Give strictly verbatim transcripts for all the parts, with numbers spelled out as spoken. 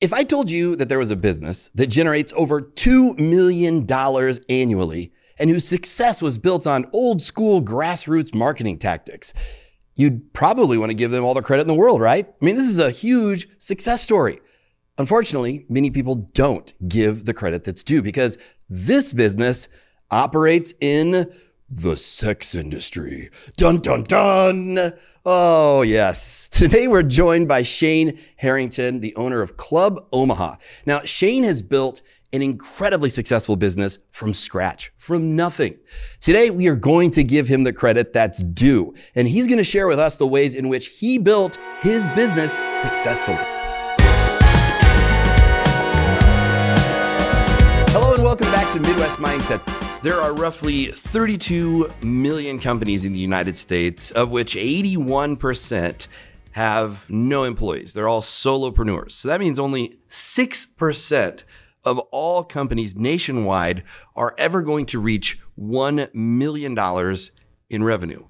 If I told you that there was a business that generates over two million dollars annually and whose success was built on old school grassroots marketing tactics, you'd probably want to give them all the credit in the world, right? I mean, this is a huge success story. Unfortunately, many people don't give the credit that's due because this business operates in the sex industry. Dun, dun, dun. Oh, yes. Today, we're joined by Shane Harrington, the owner of Club Omaha. Now, Shane has built an incredibly successful business from scratch, from nothing. Today, we are going to give him the credit that's due, and he's going to share with us the ways in which he built his business successfully. Hello, and welcome back to Midwest Mindset. There are roughly thirty-two million companies in the United States, of which eighty-one percent have no employees. They're all solopreneurs. So that means only six percent of all companies nationwide are ever going to reach one million dollars in revenue.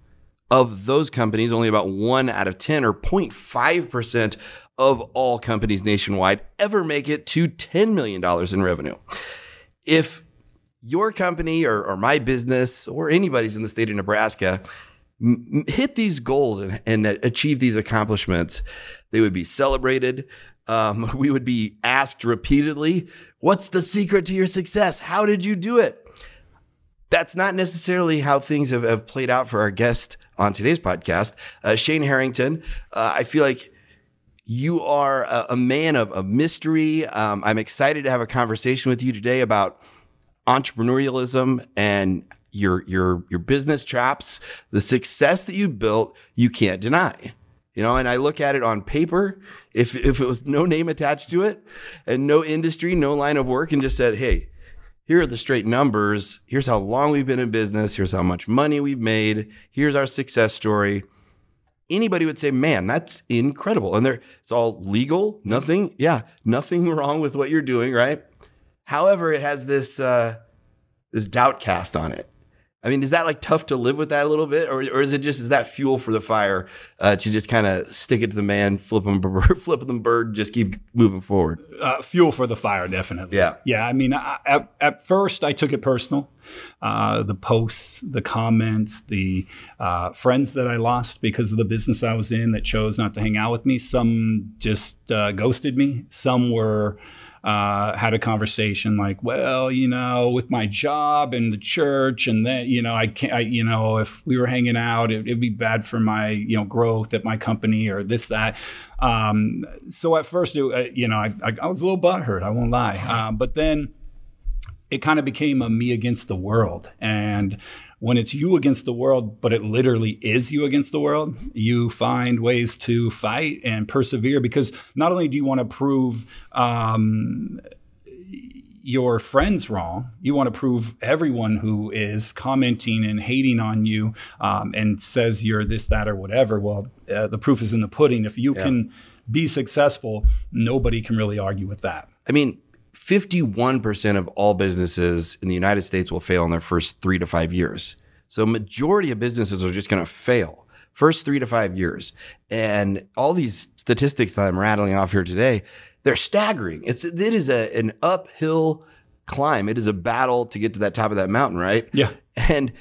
Of those companies, only about one out of ten or zero point five percent of all companies nationwide ever make it to ten million dollars in revenue. If your company or, or my business or anybody's in the state of Nebraska m- hit these goals and, and achieve these accomplishments, they would be celebrated. Um, we would be asked repeatedly, what's the secret to your success? How did you do it? That's not necessarily how things have, have played out for our guest on today's podcast. Uh, Shane Harrington, uh, I feel like you are a, a man of, of mystery. Um, I'm excited to have a conversation with you today about entrepreneurialism and your your your business chops, the success that you built, you can't deny. You know, and I look at it on paper, if if it was no name attached to it and no industry, no line of work, and just said, hey, here are the straight numbers. Here's how long we've been in business. Here's how much money we've made. Here's our success story. Anybody would say, man, that's incredible. And there, it's all legal, nothing. Yeah, nothing wrong with what you're doing, right? However, it has this uh, this doubt cast on it. I mean, is that like tough to live with that a little bit? Or, or is it just, is that fuel for the fire uh, to just kind of stick it to the man, flip him, flip him bird, just keep moving forward? Uh, fuel for the fire, definitely. Yeah. Yeah. I mean, I, at, at first I took it personal. Uh, the posts, the comments, the uh, friends that I lost because of the business I was in that chose not to hang out with me. Some just uh, ghosted me. Some were... Uh, had a conversation like, well, you know, with my job and the church and that, you know, I can't, I, you know, if we were hanging out, it, it'd be bad for my, you know, growth at my company or this, that. Um, so at first, it, uh, you know, I, I, I was a little butthurt, I won't lie. Um, but then it kind of became a me against the world. And when it's you against the world, but it literally is you against the world, you find ways to fight and persevere because not only do you want to prove um, your friends wrong, you want to prove everyone who is commenting and hating on you um, and says you're this, that, or whatever. Well, uh, the proof is in the pudding. If you yeah. can be successful, nobody can really argue with that. I mean, fifty-one percent of all businesses in the United States will fail in their first three to five years. So majority of businesses are just going to fail first three to five years. And all these statistics that I'm rattling off here today, they're staggering. It's, it is a, an uphill climb. It is a battle to get to that top of that mountain, right? Yeah. And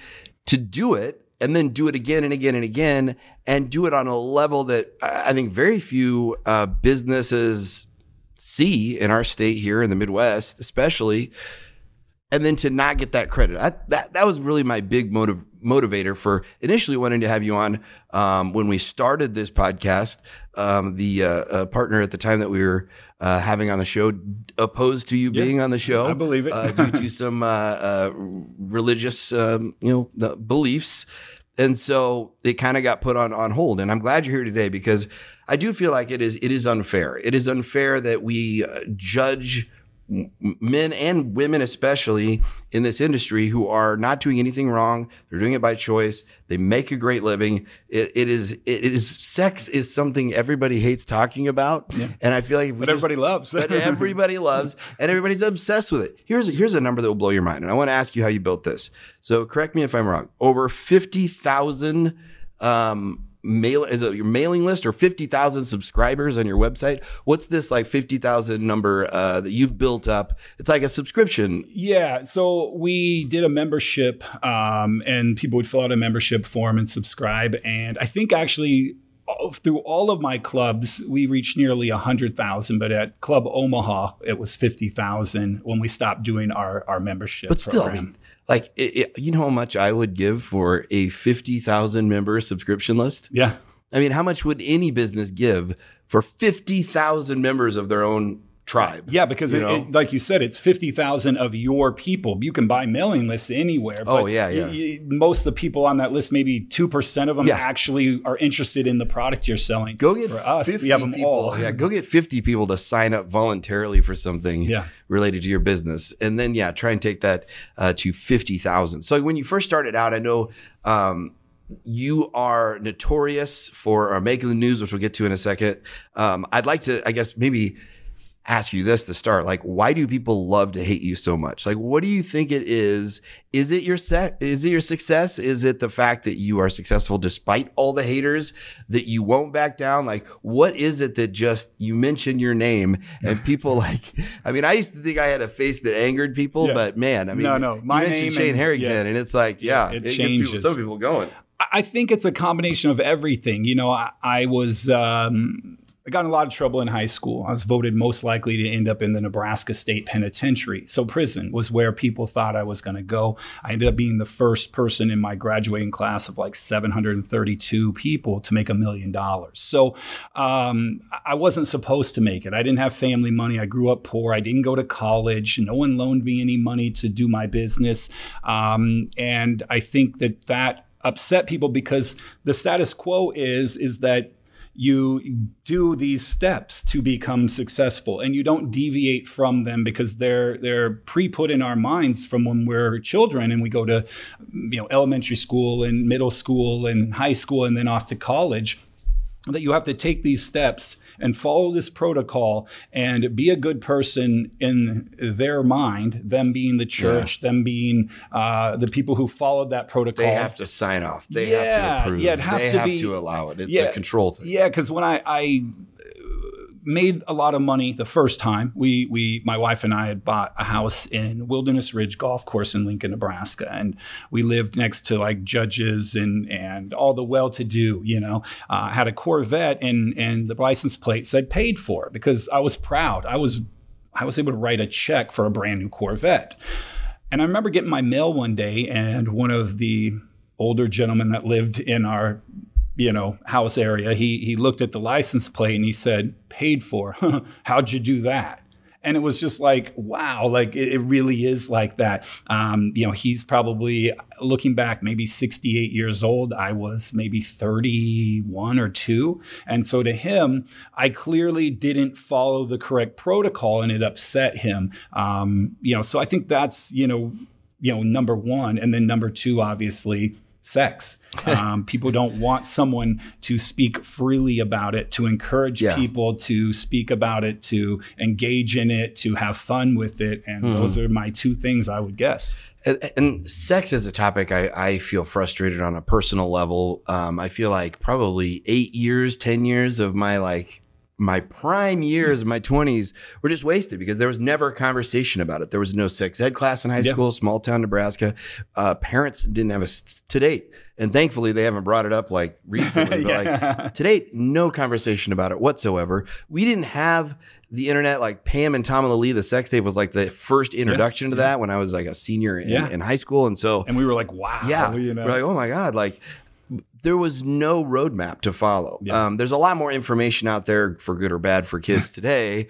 to do it and then do it again and again and again and do it on a level that I think very few uh, businesses see in our state here in the Midwest, especially, and then to not get that credit. I, that that was really my big motive motivator for initially wanting to have you on um, when we started this podcast. Um, the uh, uh, partner at the time that we were uh, having on the show opposed to you yeah, being on the show. I believe it uh, due to some uh, uh, religious, um, you know, beliefs, and so it kind of got put on on hold. And I'm glad you're here today because I do feel like it is it is unfair. It is unfair that we judge men and women, especially in this industry, who are not doing anything wrong. They're doing it by choice. They make a great living. It, it is it is sex is something everybody hates talking about, yeah. and I feel like but everybody just, loves. But everybody loves, and everybody's obsessed with it. Here's here's a number that will blow your mind, and I want to ask you how you built this. So correct me if I'm wrong. Over fifty thousand. Um, mail, is it your mailing list or fifty thousand subscribers on your website? What's this like fifty thousand number uh, that you've built up? It's like a subscription. Yeah. So we did a membership um, and people would fill out a membership form and subscribe. And I think actually through all of my clubs, we reached nearly one hundred thousand, but at Club Omaha, it was fifty thousand when we stopped doing our, our membership But still, program. I mean, like, it, it, you know how much I would give for a fifty thousand member subscription list? Yeah. I mean, how much would any business give for fifty thousand members of their own tribe? Yeah, because it, it, like you said, it's fifty thousand of your people. You can buy mailing lists anywhere. But oh, yeah, yeah. Y- y- most of the people on that list, maybe two percent of them yeah. actually are interested in the product you're selling. Go get for us, fifty we have them people, all. Yeah, go get fifty people to sign up voluntarily for something yeah. related to your business. And then, yeah, try and take that uh, to fifty thousand. So when you first started out, I know um, you are notorious for uh, making the news, which we'll get to in a second. Um, I'd like to, I guess, maybe ask you this to start. Like, why do people love to hate you so much? Like, what do you think it is? Is it your se- Is it your success? Is it the fact that you are successful despite all the haters, that you won't back down? Like, what is it that just, you mention your name and people like, I mean, I used to think I had a face that angered people, yeah. but man, I mean, no, no. My you mentioned name Shane Harrington and, yeah, and it's like, yeah, it, it, it gets people, some people going. I think it's a combination of everything. You know, I, I was, um, I got in a lot of trouble in high school. I was voted most likely to end up in the Nebraska State Penitentiary. So prison was where people thought I was going to go. I ended up being the first person in my graduating class of like seven hundred thirty-two people to make a million dollars. So um, I wasn't supposed to make it. I didn't have family money. I grew up poor. I didn't go to college. No one loaned me any money to do my business. Um, and I think that that upset people because the status quo is, is that you do these steps to become successful and you don't deviate from them because they're they're pre-put in our minds from when we're children and we go to, you know, elementary school and middle school and high school and then off to college, that you have to take these steps and follow this protocol and be a good person in their mind, them being the church, yeah. them being uh, the people who followed that protocol. They have to sign off. They yeah, have to approve. Yeah, it has they to have be, to allow it. It's yeah, a control thing. Yeah, because when I, I made a lot of money the first time, we we my wife and I had bought a house in Wilderness Ridge Golf Course in Lincoln, Nebraska, and we lived next to like judges and and all the well-to-do. You know, uh, had a Corvette and and the license plate said paid for because I was proud. I was I was able to write a check for a brand new Corvette, and I remember getting my mail one day, and one of the older gentlemen that lived in our you know, house area, he he looked at the license plate and he said, paid for. How'd you do that? And it was just like, wow, like it, it really is like that. Um, you know, he's probably looking back, maybe sixty-eight years old. I was maybe thirty-one or two. And so to him, I clearly didn't follow the correct protocol and it upset him. Um, you know, so I think that's, you know, you know, number one. And then number two, obviously, sex. Um, people don't want someone to speak freely about it, to encourage yeah. people to speak about it, to engage in it, to have fun with it. And mm-hmm. those are my two things I would guess. And, and sex is a topic I, I feel frustrated on a personal level. Um, I feel like probably eight years, ten years of my like my prime years, my twenties were just wasted because there was never a conversation about it. There was no sex ed class in high yeah. school, small town Nebraska. Uh, parents didn't have a to date. And thankfully, they haven't brought it up like recently, but yeah. like to date, no conversation about it whatsoever. We didn't have the internet, like Pam and Tom and Lee, the sex tape was like the first introduction yeah. to that yeah. when I was like a senior in, yeah. in high school. And so, and we were like, wow, yeah, you know? We're like, oh my God, like, there was no roadmap to follow. Yeah. Um, there's a lot more information out there for good or bad for kids today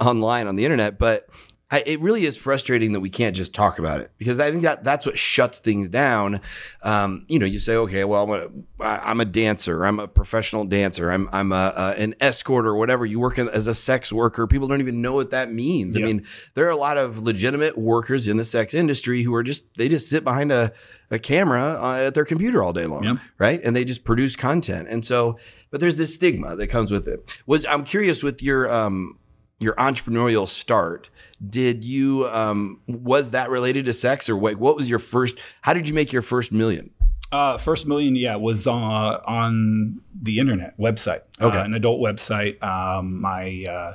online on the internet, but I, it really is frustrating that we can't just talk about it because I think that that's what shuts things down. Um, you know, you say, okay, well, I'm a, I'm a dancer. I'm a professional dancer. I'm I'm a, a, an escort or whatever. You work as a sex worker. People don't even know what that means. Yep. I mean, there are a lot of legitimate workers in the sex industry who are just, they just sit behind a, a camera uh, at their computer all day long, yep. right? And they just produce content. And so, but there's this stigma that comes with it. Was I'm curious with your um, your entrepreneurial start, did you, um, was that related to sex or what, what was your first, how did you make your first million? Uh, first million, yeah, was uh, on the internet website, okay. uh, an adult website. Um, my uh,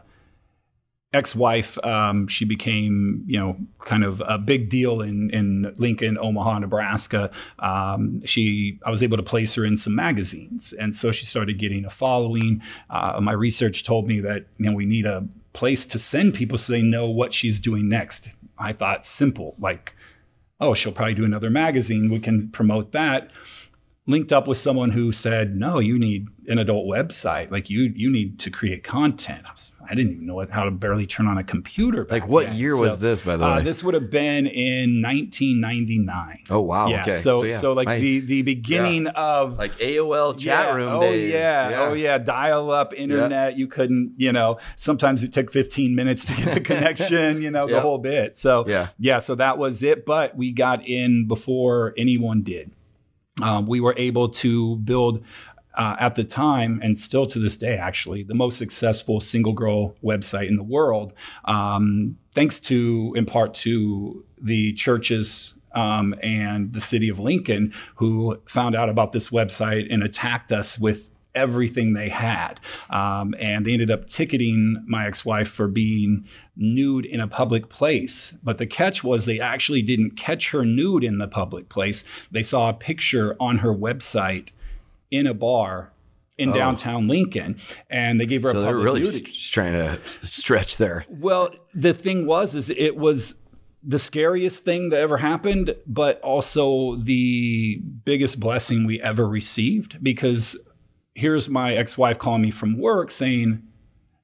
ex-wife, um, she became, you know, kind of a big deal in, in Lincoln, Omaha, Nebraska. Um, she, I was able to place her in some magazines. And so she started getting a following. Uh, my research told me that, you know, we need a place to send people so they know what she's doing next. I thought simple, like, oh, she'll probably do another magazine. We can promote that. Linked up with someone who said, no, you need an adult website. Like you, you need to create content. I, was, I didn't even know how to barely turn on a computer. Like what then. year so, was this, by the uh, way? This would have been in nineteen ninety-nine. Oh, wow. Yeah. Okay. So, so, yeah. so like I, the, the beginning yeah. of like A O L chat yeah, room oh, days. Yeah. yeah. Oh yeah. Dial up internet. Yep. You couldn't, you know, sometimes it took fifteen minutes to get the connection, you know, yep. the whole bit. So yeah. yeah. So that was it. But we got in before anyone did. Um, we were able to build uh, at the time, and still to this day, actually, the most successful single girl website in the world, um, thanks to, in part, to the churches um, and the city of Lincoln, who found out about this website and attacked us with everything they had. Um, and they ended up ticketing my ex-wife for being nude in a public place. But the catch was they actually didn't catch her nude in the public place. They saw a picture on her website in a bar in oh. downtown Lincoln, and they gave her so a public they're really nudity. S- trying to stretch there. Well, the thing was, is it was the scariest thing that ever happened, but also the biggest blessing we ever received, because here's my ex-wife calling me from work saying,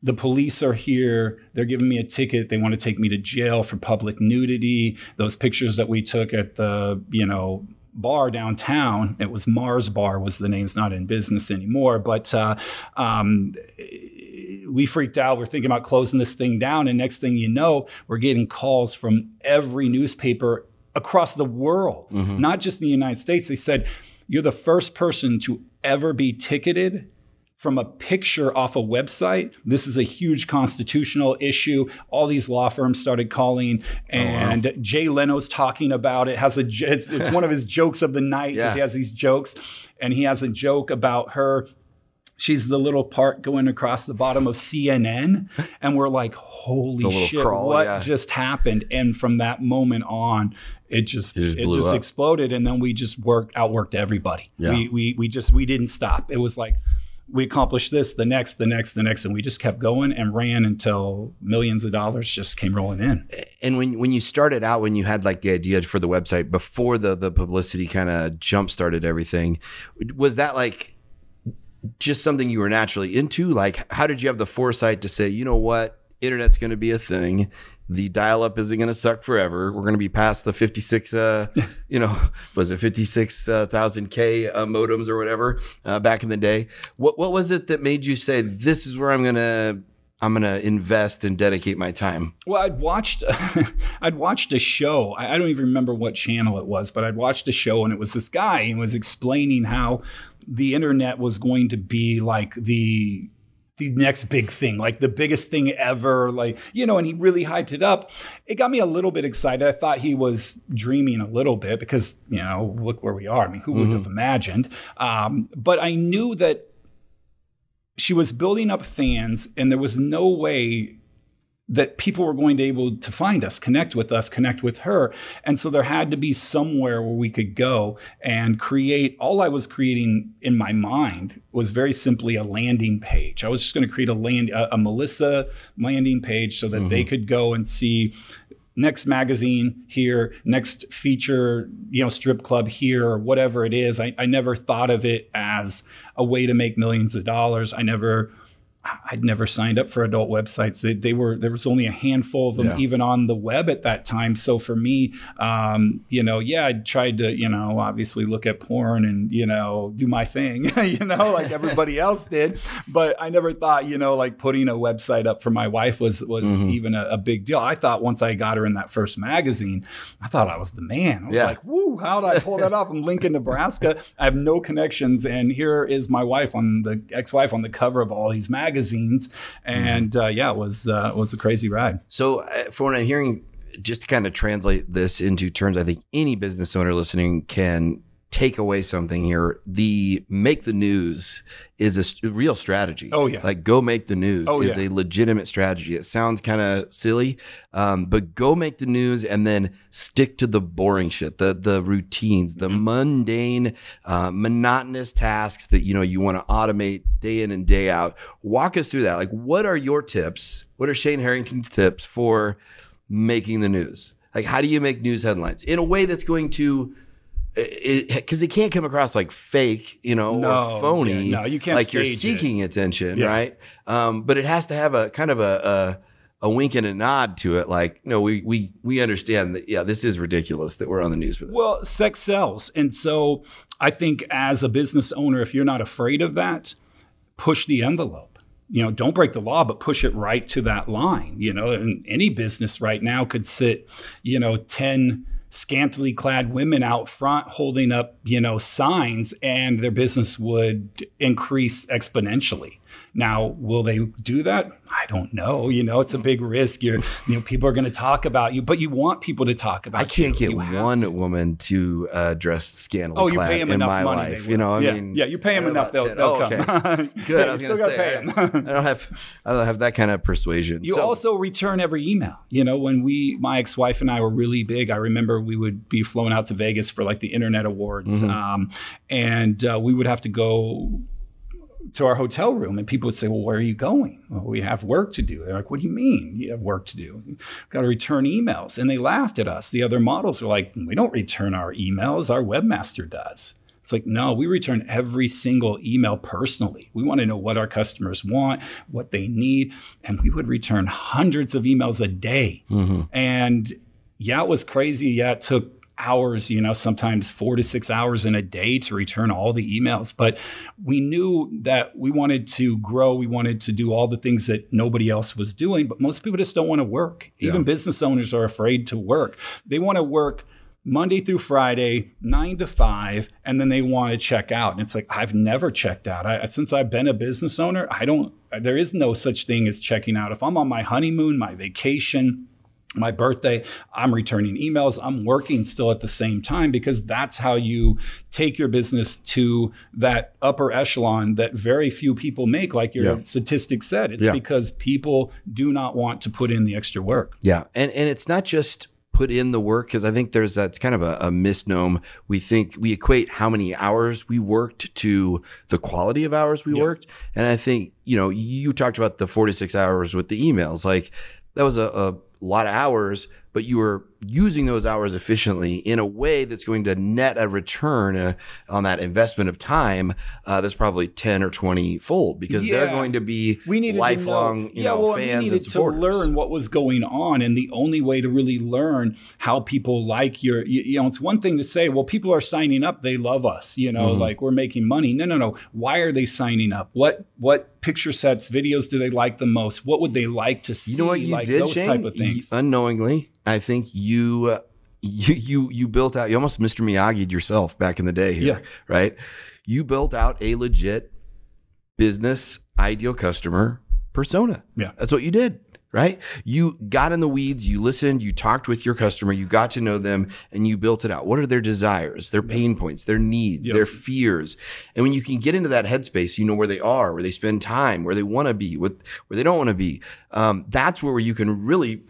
the police are here. They're giving me a ticket. They want to take me to jail for public nudity. Those pictures that we took at the, you know, bar downtown, it was Mars Bar was the name. It's not in business anymore. But uh, um, we freaked out. We're thinking about closing this thing down. And next thing you know, we're getting calls from every newspaper across the world, mm-hmm. not just in the United States. They said, you're the first person to ever be ticketed from a picture off a website. This is a huge constitutional issue. All these law firms started calling, and oh, wow. Jay Leno's talking about it. Has a it's, it's one of his jokes of the night because yeah. he has these jokes, and he has a joke about her. She's the little part going across the bottom of C N N, and we're like, holy shit, crawl, what yeah. just happened? And from that moment on, It just it just, it just exploded, and then we just worked outworked everybody. Yeah. We we we just we didn't stop. It was like we accomplished this, the next, the next, the next, and we just kept going and ran until millions of dollars just came rolling in. And when when you started out, when you had like the idea for the website before the the publicity kind of jump started everything, was that like just something you were naturally into? Like, how did you have the foresight to say, you know what, internet's going to be a thing? The dial-up isn't going to suck forever. We're going to be past the fifty-six, uh, you know, was it fifty-six thousand uh, K uh, modems or whatever uh, back in the day. What what was it that made you say, this is where I'm going to I'm going to invest and dedicate my time? Well, I'd watched I'd watched a show. I, I don't even remember what channel it was, but I'd watched a show, and it was this guy who was explaining how the internet was going to be like the the next big thing, like the biggest thing ever, like, you know, and he really hyped it up. It got me a little bit excited. I thought he was dreaming a little bit because, you know, look where we are. I mean, who mm-hmm. would have imagined? Um, but I knew that she was building up fans, and there was no way that people were going to be able to find us, connect with us, connect with her. And so there had to be somewhere where we could go and create. All I was creating in my mind was very simply a landing page. I was just going to create a land, a, a Melissa landing page so that mm-hmm. they could go and see next magazine here, next feature, you know, strip club here, or whatever it is. I, I never thought of it as a way to make millions of dollars. I never... I'd never signed up for adult websites. They, they were, there was only a handful of them yeah. even on the web at that time. So for me, um, you know, yeah, I tried to, you know, obviously look at porn and, you know, do my thing, you know, like everybody else did. But I never thought, you know, like putting a website up for my wife was, was mm-hmm. even a, a big deal. I thought once I got her in that first magazine, I thought I was the man. I was yeah. like, woo, how'd I pull that off? I'm Lincoln, Nebraska. I have no connections. And here is my wife on the ex-wife on the cover of all these magazines. magazines. And uh, yeah, it was, uh, it was a crazy ride. So uh, for what I'm hearing, just to kind of translate this into terms, I think any business owner listening can take away something here, the make the news is a st- real strategy. Oh yeah. Like go make the news oh, is yeah. a legitimate strategy. It sounds kind of silly, um, but go make the news and then stick to the boring shit, the the routines, the mm-hmm. mundane, uh, monotonous tasks that, you know, you want to automate day in and day out. Walk us through that. Like, what are your tips? What are Shane Harrington's tips for making the news? Like, how do you make news headlines in a way that's going to, because it, it can't come across like fake, you know, no, or phony. Yeah, no, you can't. Like you're seeking it. attention, yeah. right? Um, but it has to have a kind of a, a a wink and a nod to it. Like, you know, we we we understand that. Yeah, this is ridiculous that we're on the news for this. Well, sex sells, and so I think as a business owner, if you're not afraid of that, push the envelope. You know, don't break the law, but push it right to that line. You know, and any business right now could sit, you know, ten scantily clad women out front holding up, you know, signs, and their business would increase exponentially. Now, will they do that? I don't know. You know, it's a big risk. You're, you know, people are going to talk about you, but you want people to talk about you. I can't you. get you one to. woman to uh, dress scantily oh, you clad pay them in enough my money, life. You know, I yeah. mean, yeah, you pay them enough, they'll, they'll oh, okay. come. Good. I was going to say, I, I don't have, I don't have that kind of persuasion. You so. also return every email. You know, when we, my ex-wife and I were really big, I remember we would be flown out to Vegas for like the Internet Awards, mm-hmm. um, and uh, we would have to go to our hotel room, and people would say, well, where are you going? Well, we have work to do. They're like, what do you mean you have work to do? Got to return emails. And they laughed at us. The other models were like, we don't return our emails. Our webmaster does. It's like, no, we return every single email personally. We want to know what our customers want, what they need. And we would return hundreds of emails a day. Mm-hmm. And yeah, it was crazy. Yeah, it took hours, you know, sometimes four to six hours in a day to return all the emails. But we knew that we wanted to grow. We wanted to do all the things that nobody else was doing. But most people just don't want to work. Yeah. Even business owners are afraid to work. They want to work Monday through Friday, nine to five, and then they want to check out. And it's like, I've never checked out. I, since I've been a business owner, I don't, there is no such thing as checking out. If I'm on my honeymoon, my vacation, my birthday, I'm returning emails. I'm working still at the same time, because that's how you take your business to that upper echelon that very few people make. Like your yeah. statistic said, it's yeah. because people do not want to put in the extra work. Yeah. And and it's not just put in the work, because I think there's that's kind of a, a misnomer. We think we equate how many hours we worked to the quality of hours we yeah. worked. And I think, you know, you talked about the four to six hours with the emails. Like that was a, a a lot of hours, but you were using those hours efficiently in a way that's going to net a return uh, on that investment of time uh, that's probably ten or twenty fold, because yeah. they're going to be we lifelong to know, you yeah, know, well, fans we needed and supporters. To learn what was going on. And the only way to really learn how people like your, you, you know, it's one thing to say, well, people are signing up. They love us, you know, mm-hmm. like we're making money. No, no, no. Why are they signing up? What, what picture sets, videos do they like the most? What would they like to see? You know what you like did, those Shane? Type of things. Unknowingly, I think you, uh, you, you, you built out, you almost Mister Miyagi'd yourself back in the day here, yeah. right? You built out a legit business ideal customer persona. Yeah. That's what you did, right? You got in the weeds, you listened, you talked with your customer, you got to know them, and you built it out. What are their desires, their pain points, their needs, yep. their fears? And when you can get into that headspace, you know where they are, where they spend time, where they want to be, with, where they don't want to be. Um, that's where you can really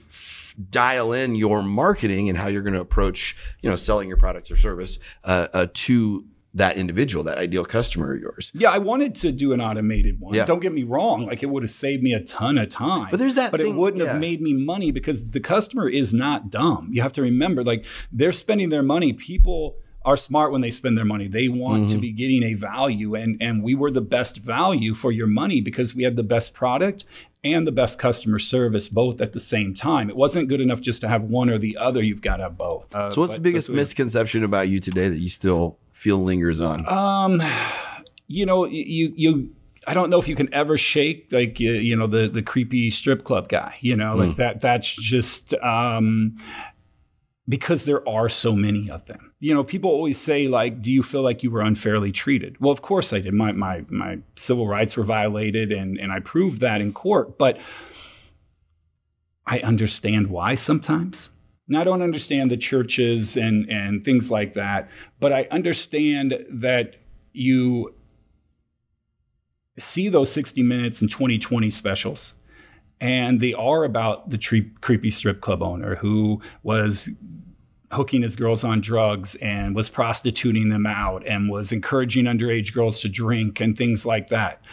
dial in your marketing and how you're going to approach, you know, selling your product or service uh, uh, to that individual, that ideal customer of yours. Yeah, I wanted to do an automated one. Yeah. Don't get me wrong. Like it would have saved me a ton of time. But there's that But thing, it wouldn't yeah. have made me money, because the customer is not dumb. You have to remember, like they're spending their money. People are smart when they spend their money. They want mm-hmm. to be getting a value. And, and we were the best value for your money, because we had the best product and the best customer service, both at the same time. It wasn't good enough just to have one or the other. You've got to have both. Uh, so what's but, the biggest misconception about you today that you still feel lingers on? Um, you know, you, you, I don't know if you can ever shake, like, you, you know, the, the creepy strip club guy, you know, like mm. that, that's just, um, because there are so many of them. You know, people always say, like, do you feel like you were unfairly treated? Well, of course I did. My my my civil rights were violated, and, and I proved that in court. But I understand why sometimes. Now, I don't understand the churches and, and things like that, but I understand that you see those sixty minutes and twenty twenty specials. And they are about the tre- creepy strip club owner who was hooking his girls on drugs and was prostituting them out and was encouraging underage girls to drink and things like that.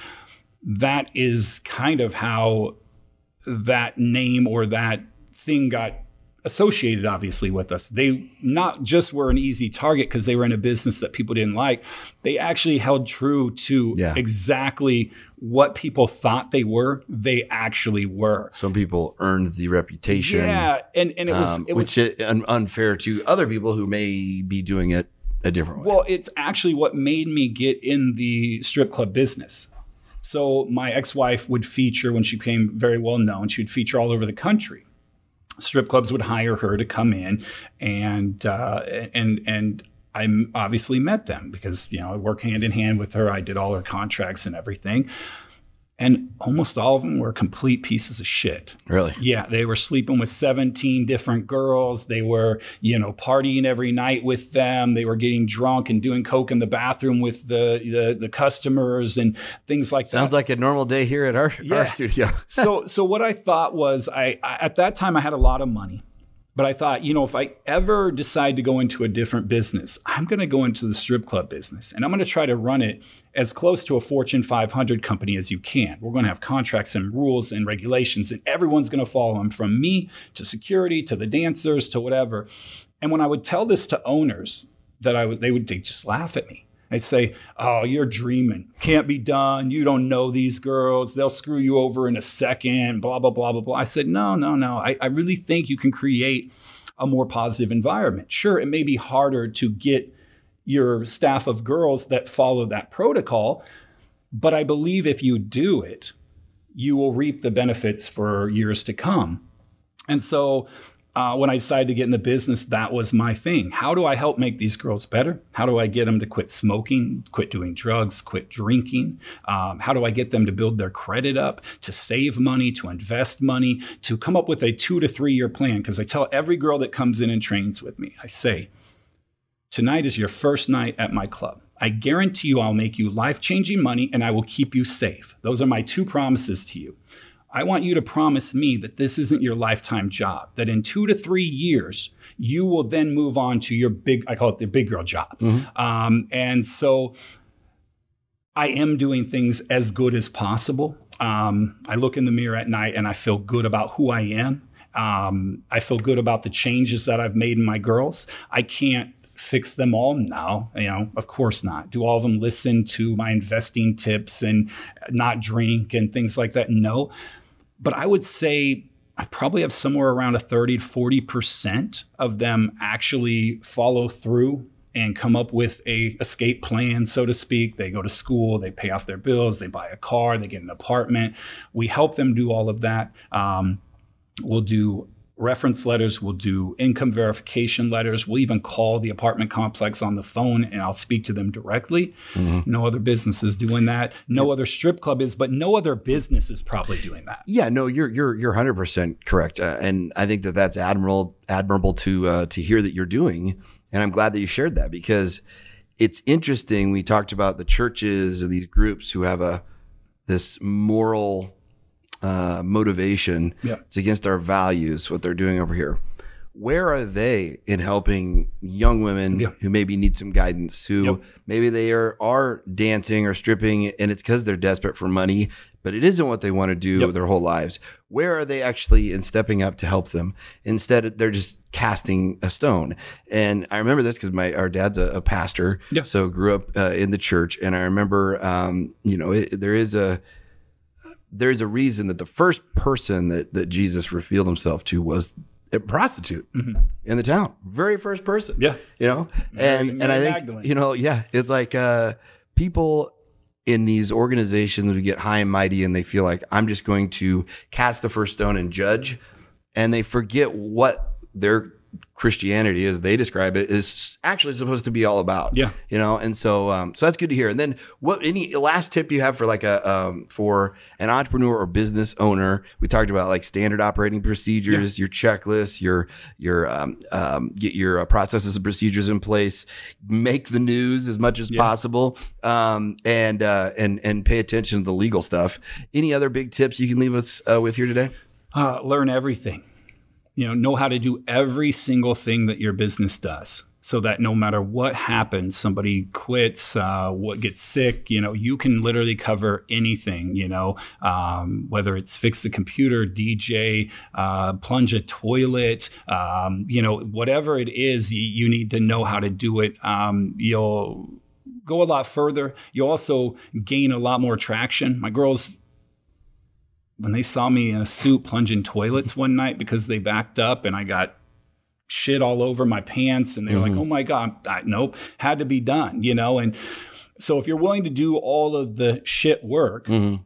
That is kind of how that name or that thing got associated, obviously, with us. They not just were an easy target because they were in a business that people didn't like. They actually held true to yeah. exactly what people thought they were. They actually were. Some people earned the reputation. Yeah, and, and it was um, it was which is unfair to other people who may be doing it a different way. Well, it's actually what made me get in the strip club business. So my ex-wife would feature, when she became very well known, she would feature all over the country. Strip clubs would hire her to come in, and uh, and and I obviously met them because, you know, I work hand in hand with her. I did all her contracts and everything, and almost all of them were complete pieces of shit. Really? Yeah, they were sleeping with seventeen different girls. They were, you know, partying every night with them. They were getting drunk and doing coke in the bathroom with the the, the customers and things like that. Sounds like a normal day here at our, yeah. our studio. so so what I thought was, I, I at that time I had a lot of money, but I thought, you know, if I ever decide to go into a different business, I'm going to go into the strip club business, and I'm going to try to run it as close to a Fortune five hundred company as you can. We're going to have contracts and rules and regulations, and everyone's going to follow them, from me to security to the dancers to whatever. And when I would tell this to owners, that I would, they would they'd just laugh at me. I'd say, "Oh, you're dreaming. Can't be done. You don't know these girls. They'll screw you over in a second, blah, blah, blah, blah, blah." I said, no, no, no. I, I really think you can create a more positive environment. Sure, it may be harder to get your staff of girls that follow that protocol, but I believe if you do it, you will reap the benefits for years to come. And so Uh, when I decided to get in the business, that was my thing. How do I help make these girls better? How do I get them to quit smoking, quit doing drugs, quit drinking? Um, how do I get them to build their credit up, to save money, to invest money, to come up with a two to three year plan? Because I tell every girl that comes in and trains with me, I say, tonight is your first night at my club. I guarantee you I'll make you life-changing money, and I will keep you safe. Those are my two promises to you. I want you to promise me that this isn't your lifetime job, that in two to three years, you will then move on to your big, I call it the big girl job. Mm-hmm. Um, and so I am doing things as good as possible. Um, I look in the mirror at night and I feel good about who I am. Um, I feel good about the changes that I've made in my girls. I can't fix them all now, you know, of course not. Do all of them listen to my investing tips and not drink and things like that? No. But I would say I probably have somewhere around a thirty to forty percent of them actually follow through and come up with a escape plan, so to speak. They go to school, they pay off their bills, they buy a car, they get an apartment. We help them do all of that. Um, we'll do reference letters, we'll do income verification letters. We'll even call the apartment complex on the phone and I'll speak to them directly. Mm-hmm. No other business is doing that. No yeah. other strip club is, but no other business is probably doing that. Yeah, no, you're you're you're one hundred percent correct, uh, and I think that that's admirable admirable to uh, to hear that you're doing, and I'm glad that you shared that, because it's interesting. We talked about the churches and these groups who have a this moral Uh, motivation. Yep. It's against our values, what they're doing over here. Where are they in helping young women yep. who maybe need some guidance, who yep. maybe they are, are dancing or stripping and it's because they're desperate for money, but it isn't what they want to do yep. their whole lives. Where are they actually in stepping up to help them? Instead, they're just casting a stone. And I remember this because my our dad's a, a pastor. Yep. So grew up uh, in the church. And I remember, um, you know, it, there is a, There's a reason that the first person that, that Jesus revealed himself to was a prostitute mm-hmm. in the town. Very first person. Yeah. You know, and, and, and I think, Magdalene. you know, yeah, it's like uh, people in these organizations who get high and mighty and they feel like, I'm just going to cast the first stone and judge. And they forget what their Christianity, as they describe it, is actually supposed to be all about. Yeah, you know, and so um, so that's good to hear. And then, what any last tip you have for like a um, for an entrepreneur or business owner? We talked about like standard operating procedures, yeah. your checklist, your your um, um, get your uh, processes and procedures in place. Make the news as much as yeah. possible, um, and uh, and and pay attention to the legal stuff. Any other big tips you can leave us uh, with here today? Uh, learn everything. You know, know how to do every single thing that your business does so that no matter what happens, somebody quits, uh, what gets sick, you know, you can literally cover anything, you know, um, whether it's fix the computer, D J, uh, plunge a toilet, um, you know, whatever it is, you, you need to know how to do it. Um, you'll go a lot further. You'll also gain a lot more traction. My girls, when they saw me in a suit plunging toilets one night because they backed up and I got shit all over my pants and they were mm-hmm. like, oh my God, I, nope, had to be done, you know? And so if you're willing to do all of the shit work mm-hmm.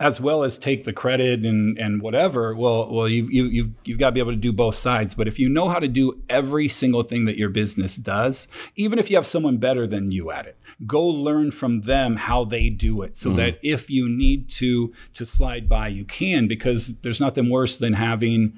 as well as take the credit and, and whatever, well, well, you, you, you've, you've got to be able to do both sides. But if you know how to do every single thing that your business does, even if you have someone better than you at it, go learn from them how they do it so mm-hmm. that if you need to to slide by, you can, because there's nothing worse than having,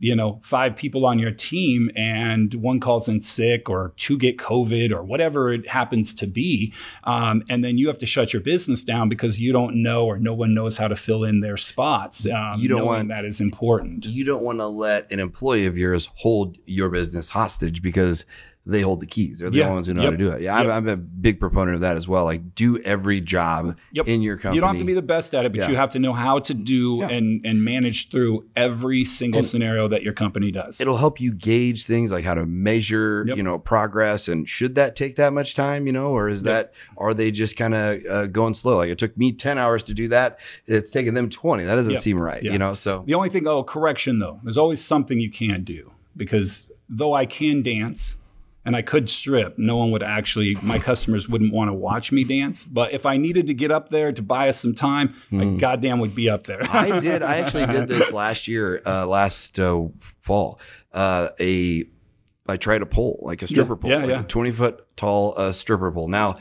you know, five people on your team and one calls in sick or two get COVID or whatever it happens to be. Um, and then you have to shut your business down because you don't know or no one knows how to fill in their spots. Um, you don't want that is important. You don't want to let an employee of yours hold your business hostage because they hold the keys. They're the yeah. ones who know yep. how to do it. Yeah, yep. I'm, I'm a big proponent of that as well. Like, do every job yep. in your company. You don't have to be the best at it, but yeah. you have to know how to do yeah. and, and manage through every single and scenario that your company does. It'll help you gauge things like how to measure, yep. you know, progress. And should that take that much time, you know, or is yep. that, are they just kind of uh, going slow? Like, it took me ten hours to do that. It's taking them twenty. That doesn't yep. seem right, yep. you know, so. The only thing, oh, correction though, there's always something you can do, because though I can dance, and I could strip, no one would actually, my customers wouldn't want to watch me dance. But if I needed to get up there to buy us some time, mm. I goddamn would be up there. I did. I actually did this last year, uh, last uh, fall. Uh, a, I tried a pole, like a stripper yeah, pole, yeah, like yeah. a twenty foot tall uh, stripper pole. Now,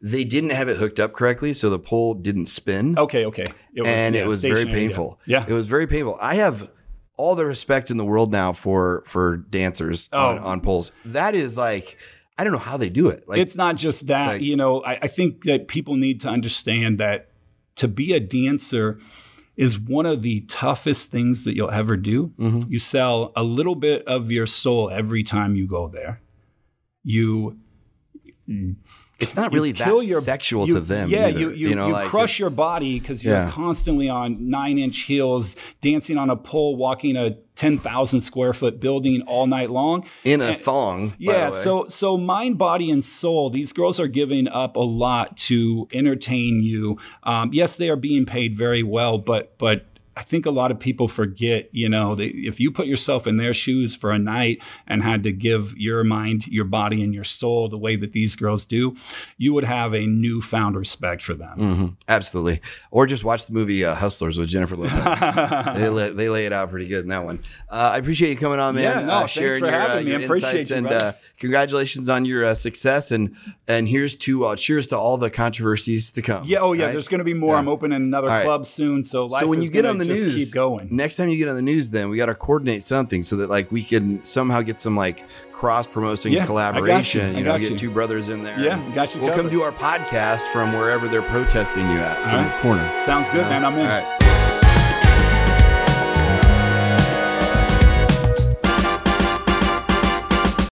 they didn't have it hooked up correctly, so the pole didn't spin. Okay, okay. It was, and yeah, it was very painful. Yeah. yeah. It was very painful. I have all the respect in the world now for for dancers oh. on, on poles. That is like, I don't know how they do it. Like, it's not just that, like, you know, I, I think that people need to understand that to be a dancer is one of the toughest things that you'll ever do. Mm-hmm. You sell a little bit of your soul every time you go there. You... Mm, It's not really that your, sexual you, to them. Yeah, either. you you, you, know, you like crush your body because you're yeah. constantly on nine inch heels, dancing on a pole, walking a ten thousand square foot building all night long in a and, thong. Yeah, by the way. so so mind, body, and soul. These girls are giving up a lot to entertain you. Um, yes, they are being paid very well, but but. I think a lot of people forget, you know, they, if you put yourself in their shoes for a night and had to give your mind, your body, and your soul the way that these girls do, you would have a newfound respect for them. Mm-hmm. Absolutely. Or just watch the movie uh, Hustlers with Jennifer Lopez. they, lay, they lay it out pretty good in that one. Uh, I appreciate you coming on, man. Yeah, no, uh, sharing thanks for your, having uh, your me. Insights appreciate you, and uh, congratulations on your uh, success. And and here's to uh, cheers to all the controversies to come. Yeah. Oh yeah. Right? There's going to be more. Yeah. I'm opening another right. club soon. So life so when is you get on the Just news. Keep going. Next time you get on the news, then we got to coordinate something so that like we can somehow get some like cross promoting yeah, collaboration. You. you know, you. get two brothers in there. Yeah, got you. We'll covered. Come do our podcast from wherever they're protesting you at from right. the corner. Sounds good, you know? man. I'm in. All right.